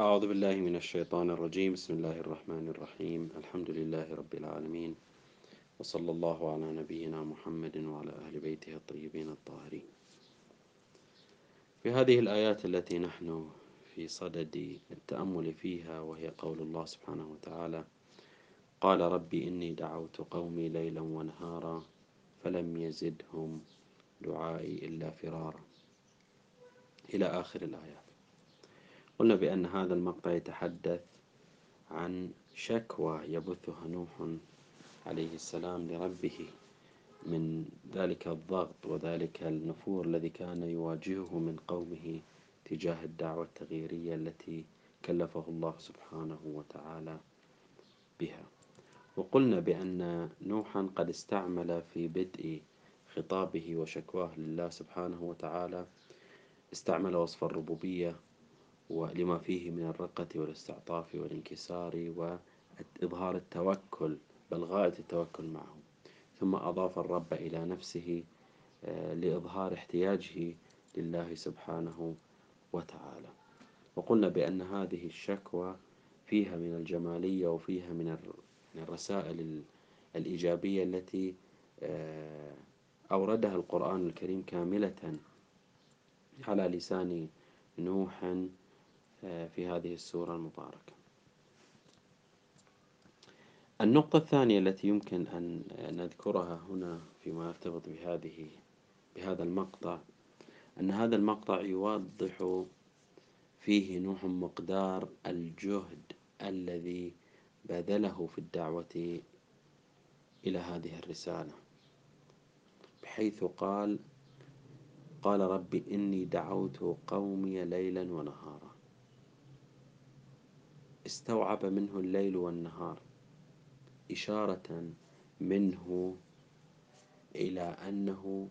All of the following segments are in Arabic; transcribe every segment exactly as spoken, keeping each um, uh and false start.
أعوذ بالله من الشيطان الرجيم. بسم الله الرحمن الرحيم. الحمد لله رب العالمين، وصلى الله على نبينا محمد وعلى أهل بيته الطيبين الطاهرين. في هذه الآيات التي نحن في صدد التأمل فيها، وهي قول الله سبحانه وتعالى: قال ربي إني دعوت قومي ليلا ونهارا فلم يزدهم دعائي إلا فرارا، إلى آخر الآيات. قلنا بأن هذا المقطع يتحدث عن شكوى يبثها نوح عليه السلام لربه من ذلك الضغط وذلك النفور الذي كان يواجهه من قومه تجاه الدعوة التغييرية التي كلفه الله سبحانه وتعالى بها. وقلنا بأن نوحا قد استعمل في بدء خطابه وشكواه لله سبحانه وتعالى، استعمل وصف الربوبية ولما فيه من الرقة والاستعطاف والانكسار وإظهار التوكل، بل غاية التوكل معه. ثم أضاف الرب إلى نفسه لإظهار احتياجه لله سبحانه وتعالى. وقلنا بأن هذه الشكوى فيها من الجمالية وفيها من الرسائل الإيجابية التي أوردها القرآن الكريم كاملة على لسان نوح في هذه السورة المباركة. النقطة الثانية التي يمكن أن نذكرها هنا فيما يرتبط بهذه بهذا المقطع، أن هذا المقطع يوضح فيه نوح مقدار الجهد الذي بذله في الدعوة إلى هذه الرسالة، بحيث قال: قال ربي إني دعوت قومي ليلا ونهارا. استوعب منه الليل والنهار، إشارة منه إلى أنه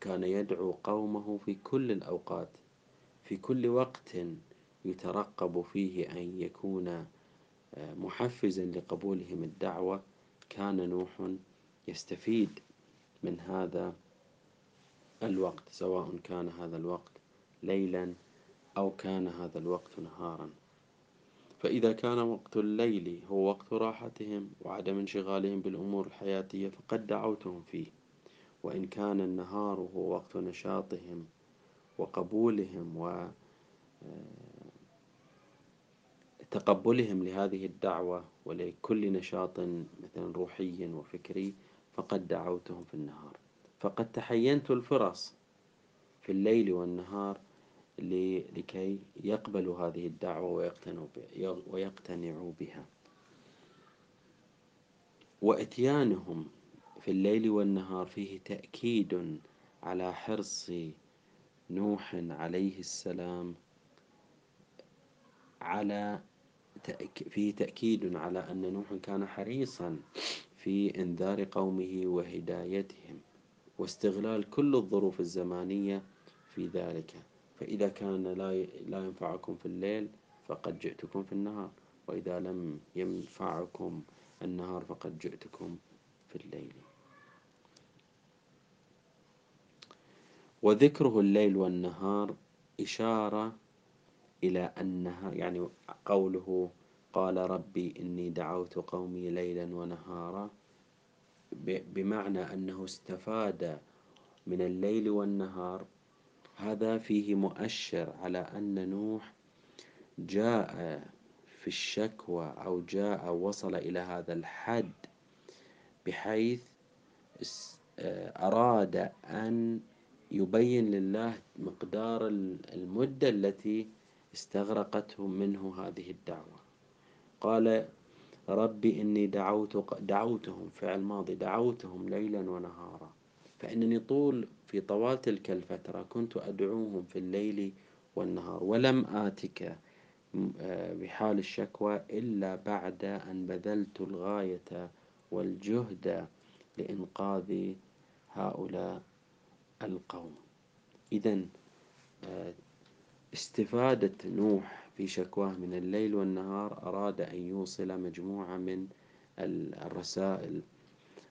كان يدعو قومه في كل الأوقات، في كل وقت يترقب فيه أن يكون محفزا لقبولهم الدعوة. كان نوح يستفيد من هذا الوقت، سواء كان هذا الوقت ليلا أو كان هذا الوقت نهارا. فإذا كان وقت الليل هو وقت راحتهم وعدم انشغالهم بالأمور الحياتية فقد دعوتهم فيه، وإن كان النهار هو وقت نشاطهم وقبولهم وتقبلهم لهذه الدعوة ولكل نشاط مثلا روحي وفكري، فقد دعوتهم في النهار. فقد تحينت الفرص في الليل والنهار لكي يقبلوا هذه الدعوة ويقتنعوا بها. وإتيانهم في الليل والنهار فيه تأكيد على حرص نوح عليه السلام، على فيه تأكيد على أن نوح كان حريصا في إنذار قومه وهدايتهم واستغلال كل الظروف الزمانية في ذلك. فإذا كان لا ينفعكم في الليل فقد جئتكم في النهار، وإذا لم ينفعكم النهار فقد جئتكم في الليل. وذكره الليل والنهار إشارة إلى أنها، يعني قوله قال ربي إني دعوت قومي ليلا ونهارا، بمعنى أنه استفاد من الليل والنهار. هذا فيه مؤشر على أن نوح جاء في الشكوى أو جاء وصل إلى هذا الحد بحيث أراد أن يبين لله مقدار المدة التي استغرقته منه هذه الدعوة. قال ربي إني دعوت دعوتهم، فعل ماضي، دعوتهم ليلا ونهارا، فإنني طول في طوال تلك الفترة كنت أدعوهم في الليل والنهار، ولم آتك بحال الشكوى إلا بعد أن بذلت الغاية والجهد لإنقاذ هؤلاء القوم. إذن استفادت نوح في شكواه من الليل والنهار، أراد أن يوصل مجموعة من الرسائل.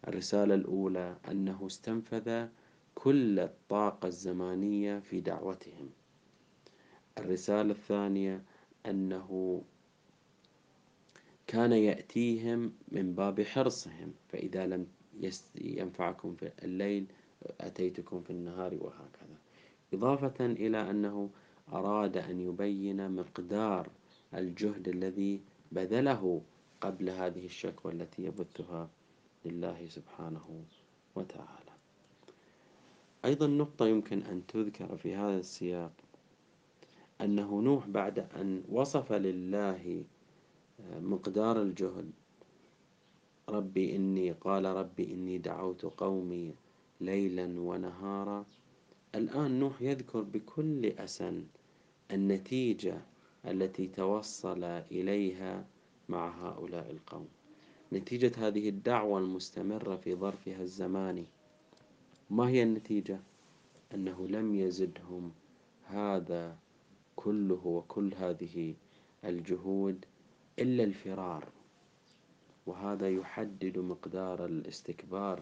الرسالة الأولى أنه استنفذ كل الطاقة الزمانية في دعوتهم. الرسالة الثانية أنه كان يأتيهم من باب حرصهم، فإذا لم ينفعكم في الليل أتيتكم في النهار، وهكذا. إضافة إلى أنه أراد أن يبين مقدار الجهد الذي بذله قبل هذه الشكوى التي يبثها لله سبحانه وتعالى. أيضا نقطة يمكن أن تذكر في هذا السياق أنه نوح بعد أن وصف لله مقدار الجهد، ربي إني قال ربي إني دعوت قومي ليلا ونهارا، الآن نوح يذكر بكل أسن النتيجة التي توصل إليها مع هؤلاء القوم، نتيجة هذه الدعوة المستمرة في ظرفها الزماني. ما هي النتيجة؟ أنه لم يزدهم هذا كله وكل هذه الجهود إلا الفرار، وهذا يحدد مقدار الاستكبار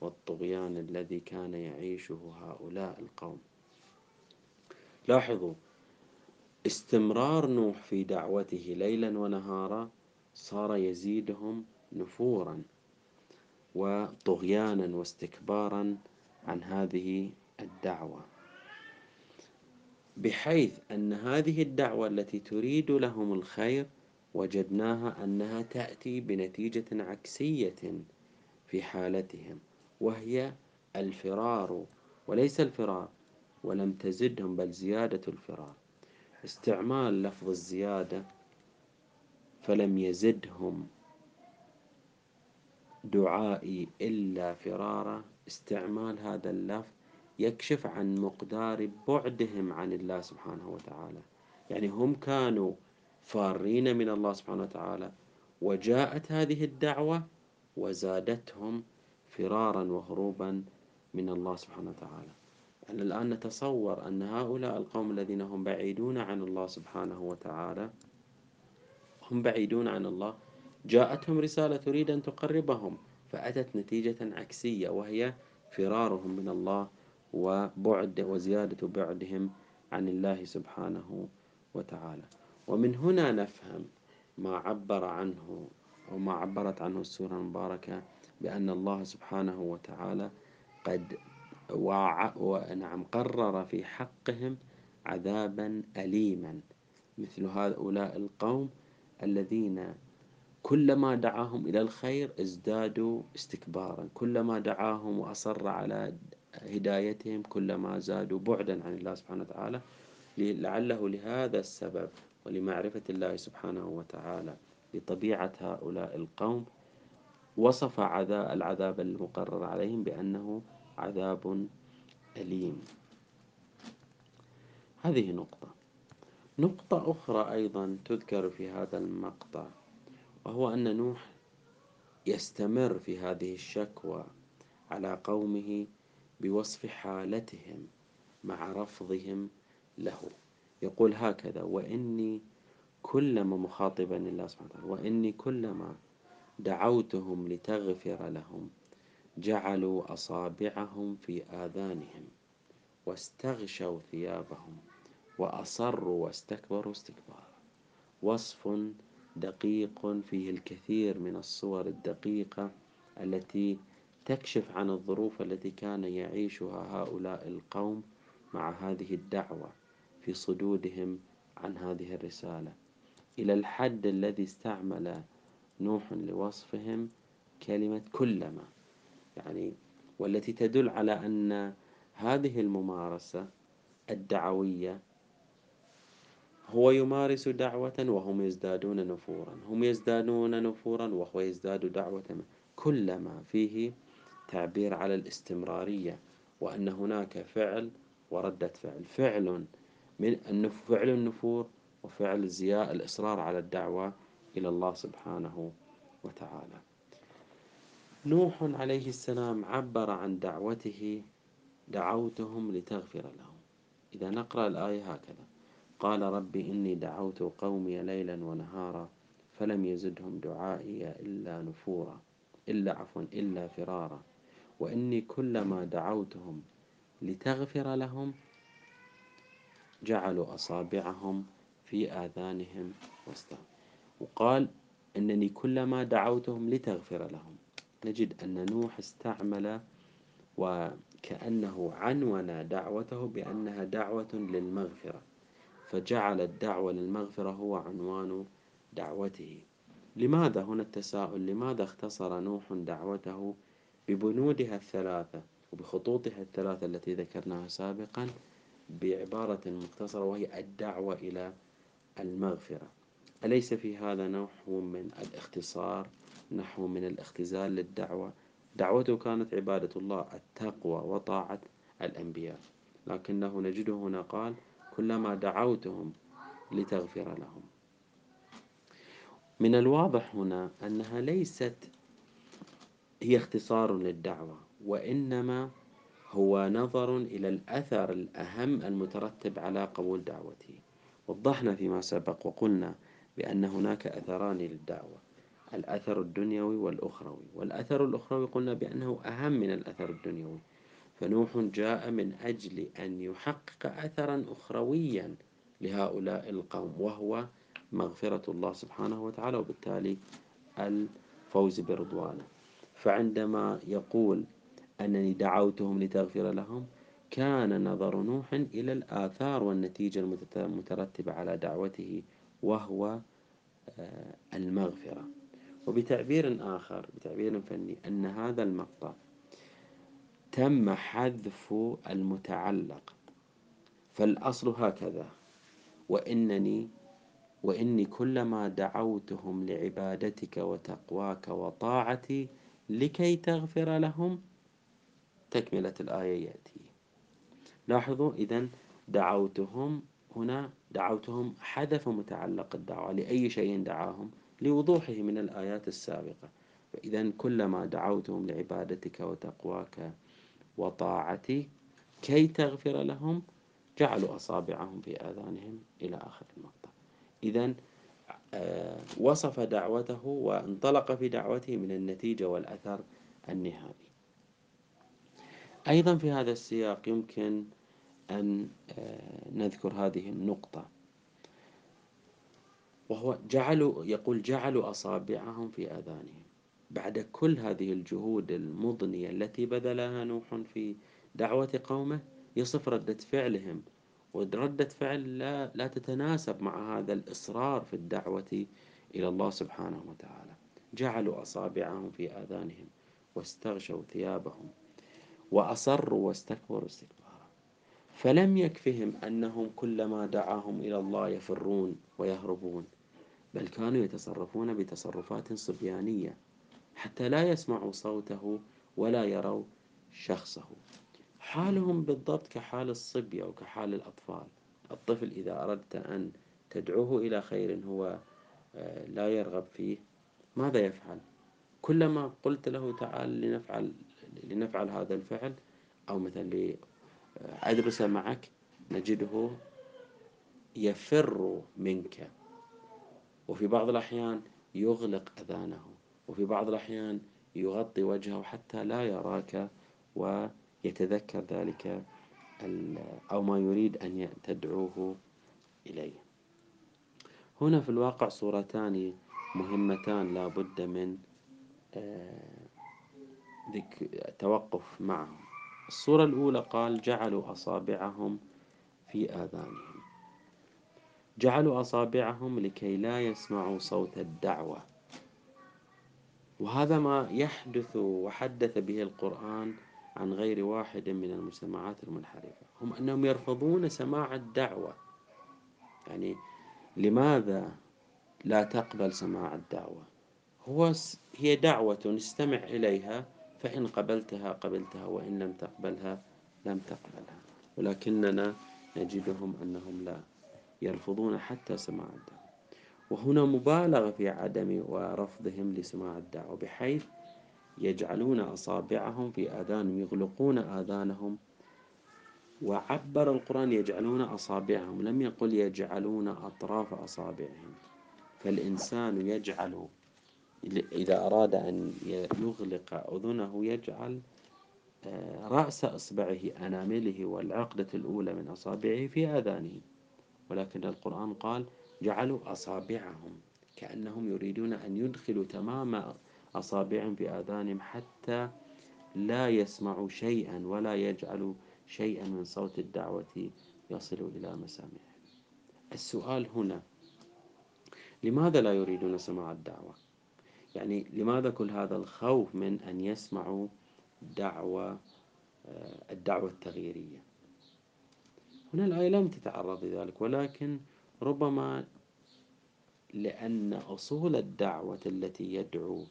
والطغيان الذي كان يعيشه هؤلاء القوم. لاحظوا استمرار نوح في دعوته ليلا ونهارا صار يزيدهم نفورا وطغيانا واستكبارا عن هذه الدعوة، بحيث أن هذه الدعوة التي تريد لهم الخير وجدناها أنها تأتي بنتيجة عكسية في حالتهم، وهي الفرار، وليس الفرار ولم تزدهم بل زيادة الفرار. استعمال لفظ الزيادة، فلم يزدهم دعائي إلا فرارا، استعمال هذا اللفظ يكشف عن مقدار بعدهم عن الله سبحانه وتعالى. يعني هم كانوا فارين من الله سبحانه وتعالى، وجاءت هذه الدعوة وزادتهم فرارا وهروبا من الله سبحانه وتعالى. يعني الآن نتصور أن هؤلاء القوم الذين هم بعيدون عن الله سبحانه وتعالى، هم بعيدون عن الله، جاءتهم رسالة تريد أن تقربهم، فأتت نتيجة عكسية وهي فرارهم من الله وبعد وزيادة بعدهم عن الله سبحانه وتعالى. ومن هنا نفهم ما عبر عنه وما عبرت عنه السورة المباركة بأن الله سبحانه وتعالى قد وع... ونعم قرر في حقهم عذابا أليما، مثل هؤلاء القوم الذين كلما دعاهم إلى الخير ازدادوا استكبارا، كلما دعاهم وأصر على هدايتهم كلما زادوا بعدا عن الله سبحانه وتعالى. لعله لهذا السبب ولمعرفة الله سبحانه وتعالى لطبيعة هؤلاء القوم وصف العذاب المقرر عليهم بأنه عذاب أليم. هذه نقطة. نقطة أخرى أيضا تذكر في هذا المقطع، وهو أن نوح يستمر في هذه الشكوى على قومه بوصف حالتهم مع رفضهم له. يقول هكذا: وإني كلما، مخاطبا الله سبحانه وتعالى، وإني كلما دعوتهم لتغفر لهم جعلوا أصابعهم في آذانهم واستغشوا ثيابهم وأصروا واستكبروا استكبارا. وصف دقيق فيه الكثير من الصور الدقيقة التي تكشف عن الظروف التي كان يعيشها هؤلاء القوم مع هذه الدعوة في صدودهم عن هذه الرسالة، إلى الحد الذي استعمل نوح لوصفهم كلمة كلما، يعني والتي تدل على أن هذه الممارسة الدعوية، هو يمارس دعوة وهم يزدادون نفورا، هم يزدادون نفورا وهو يزداد دعوة. كلما فيه تعبير على الاستمرارية، وأن هناك فعل وردة فعل، فعل من فعل النفور وفعل الزياء الإصرار على الدعوة إلى الله سبحانه وتعالى. نوح عليه السلام عبر عن دعوته دعوتهم لتغفر لهم. إذا نقرأ الآية هكذا: قال ربي إني دعوت قومي ليلا ونهارا فلم يزدهم دعائي إلا نفورا إلا عفوا إلا فرارا، وإني كلما دعوتهم لتغفر لهم جعلوا أصابعهم في آذانهم وسطا. وقال أنني كلما دعوتهم لتغفر لهم. نجد أن نوح استعمل وكأنه عنون دعوته بأنها دعوة للمغفرة، فجعل الدعوة للمغفرة هو عنوان دعوته. لماذا هنا التساؤل؟ لماذا اختصر نوح دعوته ببنودها الثلاثة وبخطوطها الثلاثة التي ذكرناها سابقا بعبارة مختصرة وهي الدعوة إلى المغفرة؟ أليس في هذا نحو من الاختصار، نحو من الاختزال للدعوة؟ دعوته كانت عبادة الله، التقوى وطاعة الأنبياء، لكنه نجده هنا قال كلما دعوتهم لتغفر لهم. من الواضح هنا أنها ليست هي اختصار للدعوة، وإنما هو نظر إلى الأثر الأهم المترتب على قبول دعوته. وضحنا فيما سبق وقلنا بأن هناك أثران للدعوة، الأثر الدنيوي والأخروي، والأثر الأخروي قلنا بأنه أهم من الأثر الدنيوي، فنوح جاء من أجل أن يحقق أثرا أخرويا لهؤلاء القوم وهو مغفرة الله سبحانه وتعالى وبالتالي الفوز برضوانه. فعندما يقول أنني دعوتهم لتغفر لهم كان نظر نوح إلى الآثار والنتيجة المترتبة على دعوته وهو المغفرة. وبتعبير آخر، بتعبير فني، أن هذا المقطع تم حذف المتعلق، فالأصل هكذا وإنني وإني كلما دعوتهم لعبادتك وتقواك وطاعتي لكي تغفر لهم، تكملة الآية يأتي. لاحظوا إذن دعوتهم هنا، دعوتهم حذف متعلق الدعوة لأي شيء دعاهم لوضوحه من الآيات السابقة. فإذن كلما دعوتهم لعبادتك وتقواك وطاعتي كي تغفر لهم جعلوا أصابعهم في آذانهم إلى آخر المقطع. إذن وصف دعوته وانطلق في دعوته من النتيجة والأثر النهائي. أيضا في هذا السياق يمكن أن نذكر هذه النقطة، وهو جعلوا، يقول جعلوا أصابعهم في آذانهم. بعد كل هذه الجهود المضنية التي بذلها نوح في دعوة قومه يصف ردة فعلهم، وردة فعل لا, لا تتناسب مع هذا الإصرار في الدعوة إلى الله سبحانه وتعالى. جعلوا أصابعهم في آذانهم واستغشوا ثيابهم وأصروا واستكبروا استكبارا، فلم يكفهم أنهم كلما دعاهم إلى الله يفرون ويهربون، بل كانوا يتصرفون بتصرفات صبيانية حتى لا يسمعوا صوته ولا يروا شخصه. حالهم بالضبط كحال الصبية وكحال الأطفال. الطفل إذا أردت أن تدعوه إلى خير هو لا يرغب فيه، ماذا يفعل؟ كلما قلت له تعال لنفعل لنفعل هذا الفعل أو مثلا لأدرس معك نجده يفر منك، وفي بعض الأحيان يغلق أذانه، وفي بعض الأحيان يغطي وجهه حتى لا يراك و يتذكر ذلك أو ما يريد أن تدعوه إليه. هنا في الواقع صورتان مهمتان لا بد من التوقف معهم. الصورة الأولى قال جعلوا أصابعهم في آذانهم، جعلوا أصابعهم لكي لا يسمعوا صوت الدعوة، وهذا ما يحدث وحدث به القرآن عن غير واحد من المجتمعات المنحرفة، هم أنهم يرفضون سماع الدعوة. يعني لماذا لا تقبل سماع الدعوة؟ هو هي دعوة نستمع إليها، فإن قبلتها قبلتها وإن لم تقبلها لم تقبلها، ولكننا نجدهم أنهم لا يرفضون حتى سماع الدعوة. وهنا مبالغة في عدم ورفضهم لسماع الدعوة، بحيث يجعلون أصابعهم في آذانهم، يغلقون آذانهم. وعبر القرآن يجعلون أصابعهم، لم يقل يجعلون أطراف أصابعهم. فالإنسان يجعل إذا أراد أن يغلق أذنه يجعل رأس إصبعه، أنامله والعقدة الأولى من أصابعه في آذانه، ولكن القرآن قال جعلوا أصابعهم، كأنهم يريدون أن يدخلوا تمام أصابعهم في آذانهم حتى لا يسمعوا شيئا ولا يجعلوا شيئا من صوت الدعوة يصل إلى مسامعهم. السؤال هنا، لماذا لا يريدون سماع الدعوة؟ يعني لماذا كل هذا الخوف من أن يسمعوا دعوة الدعوة التغييرية؟ هنا الآية لم تتعرض لذلك، ولكن ربما لأن أصول الدعوة التي يدعو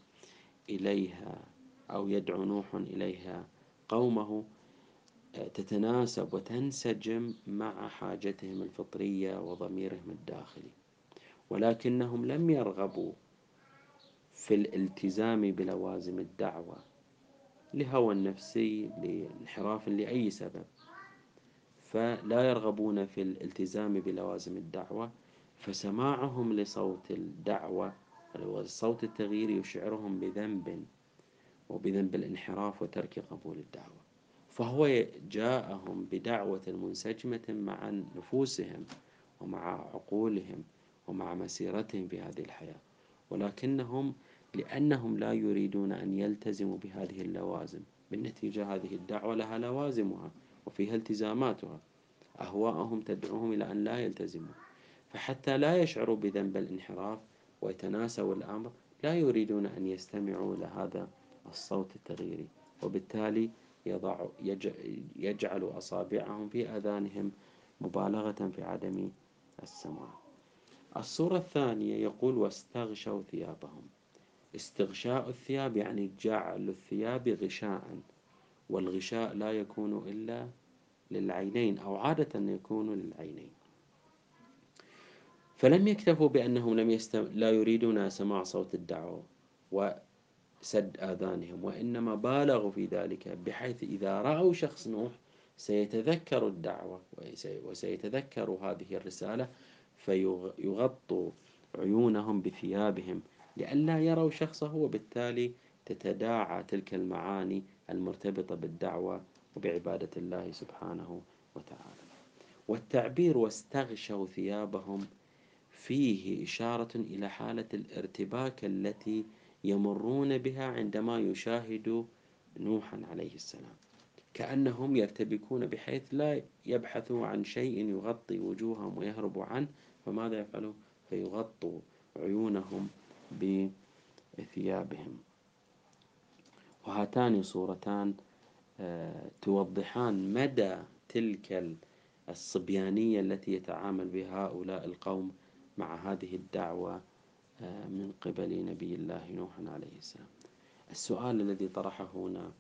إليها أو يدعو نوح إليها قومه تتناسب وتنسجم مع حاجتهم الفطرية وضميرهم الداخلي، ولكنهم لم يرغبوا في الالتزام بلوازم الدعوة لهوى النفسي، لانحراف لأي سبب، فلا يرغبون في الالتزام بلوازم الدعوة، فسماعهم لصوت الدعوة والصوت التغيير يشعرهم بذنب وبذنب الانحراف وترك قبول الدعوة. فهو جاءهم بدعوة منسجمة مع نفوسهم ومع عقولهم ومع مسيرتهم في هذه الحياة، ولكنهم لأنهم لا يريدون أن يلتزموا بهذه اللوازم، بالنتيجة هذه الدعوة لها لوازمها وفيها التزاماتها، أهواءهم تدعوهم إلى أن لا يلتزموا، فحتى لا يشعروا بذنب الانحراف ويتناسوا الأمر لا يريدون أن يستمعوا إلى هذا الصوت التغييري، وبالتالي يضع يجعل أصابعهم في آذانهم مبالغة في عدم السماع. الصورة الثانية يقول واستغشوا ثيابهم. استغشاء الثياب يعني جعل الثياب غشاء، والغشاء لا يكون إلا للعينين أو عادة يكون للعينين. فلم يكتفوا بأنهم لم يستم... لا يريدون سماع صوت الدعوة وسد آذانهم، وإنما بالغوا في ذلك بحيث إذا رأوا شخص نوح سيتذكر الدعوة وسيتذكر هذه الرسالة فيغطوا عيونهم بثيابهم لئلا يروا شخصه، وبالتالي تتداعى تلك المعاني المرتبطة بالدعوة وبعبادة الله سبحانه وتعالى. والتعبير واستغشوا ثيابهم فيه إشارة إلى حالة الارتباك التي يمرون بها عندما يشاهدوا نوحا عليه السلام، كأنهم يرتبكون بحيث لا يبحثوا عن شيء يغطي وجوههم ويهربوا عنه، فماذا يفعلوا؟ فيغطوا عيونهم بثيابهم. وهاتان صورتان توضحان مدى تلك الصبيانية التي يتعامل بها هؤلاء القوم مع هذه الدعوة من قبل نبي الله نوح عليه السلام. السؤال الذي طرحه هنا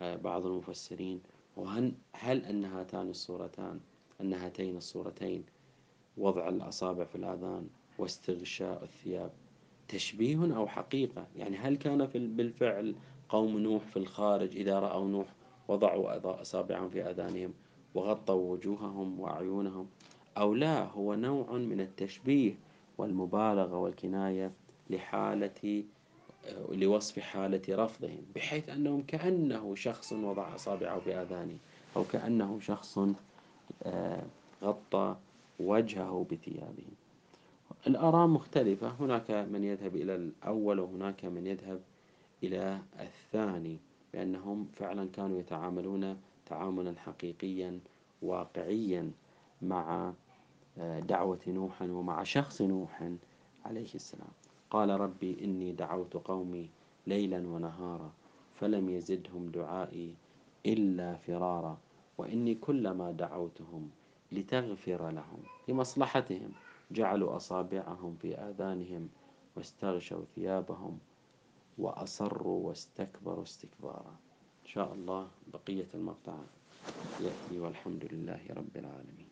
بعض المفسرين وهل هل أن هاتان الصورتان أن هاتين الصورتين وضع الأصابع في الآذان واستغشاء الثياب تشبيه أو حقيقة؟ يعني هل كان بالفعل قوم نوح في الخارج إذا رأوا نوح وضعوا أصابعهم في آذانهم وغطوا وجوههم وعيونهم، أو لا هو نوع من التشبيه والمبالغة والكناية لحالة لوصف حالة رفضهم، بحيث أنهم كأنه شخص وضع أصابعه في آذانه أو كأنه شخص غطى وجهه بثيابه. الآراء مختلفة، هناك من يذهب إلى الأول وهناك من يذهب إلى الثاني بأنهم فعلا كانوا يتعاملون تعاملا حقيقيا واقعيا مع دعوة نوح ومع شخص نوح عليه السلام. قال ربي إني دعوت قومي ليلا ونهارا فلم يزدهم دعائي إلا فرارا وإني كلما دعوتهم لتغفر لهم لمصلحتهم جعلوا أصابعهم في آذانهم واستغشوا ثيابهم وأصروا واستكبروا استكبارا. إن شاء الله بقية المقطع يأتي، والحمد لله رب العالمين.